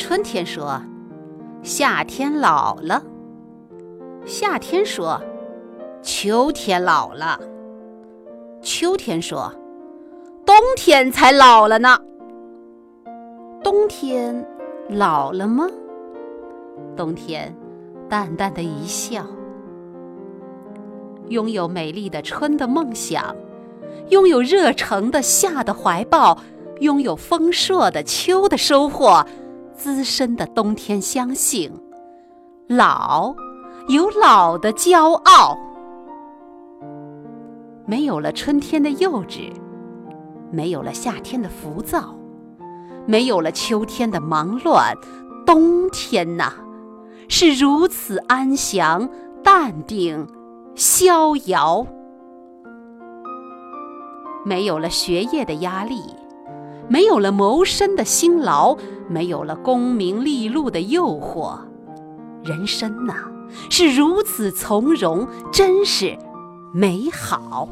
春天说：“夏天老了。”夏天说：“秋天老了。”秋天说：“冬天才老了呢。”冬天老了吗？冬天淡淡的一笑。拥有美丽的春的梦想，拥有热诚的夏的怀抱，拥有丰硕的秋的收获，资深的冬天相信，老有老的骄傲。没有了春天的幼稚，没有了夏天的浮躁，没有了秋天的忙乱，冬天呐，是如此安详、淡定、逍遥。没有了学业的压力，没有了谋生的辛劳，没有了功名利禄的诱惑，人生呐，是如此从容、真实、美好。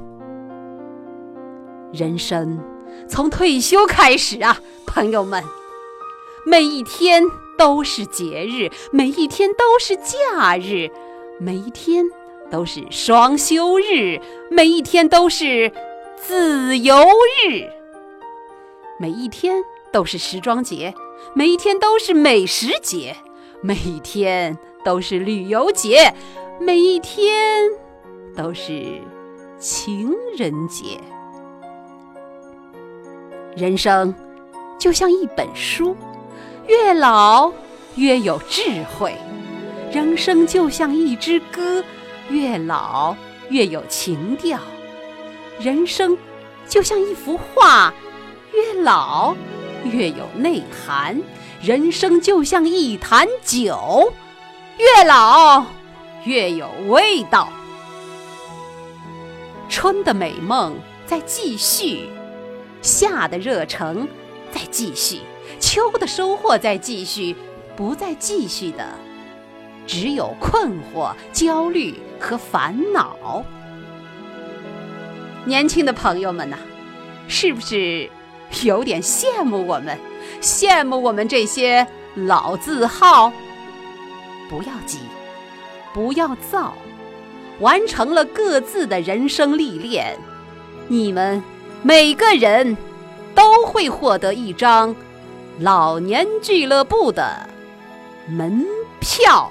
人生从退休开始啊，朋友们，每一天都是节日，每一天都是假日，每一天都是双休日，每一天都是自由日，每一天都是时装节，每一天都是美食节，每一天都是旅游节，每一天都是情人节。人生就像一本书，越老越有智慧。人生就像一支歌，越老越有情调。人生就像一幅画，越老越有内涵。人生就像一坛酒，越老越有味道。春的美梦在继续，夏的热诚在继续，秋的收获在继续，不再继续的只有困惑、焦虑和烦恼。年轻的朋友们呐，是不是有点羡慕我们？羡慕我们这些老字号？不要急，不要躁，完成了各自的人生历练，你们每个人都会获得一张老年俱乐部的门票。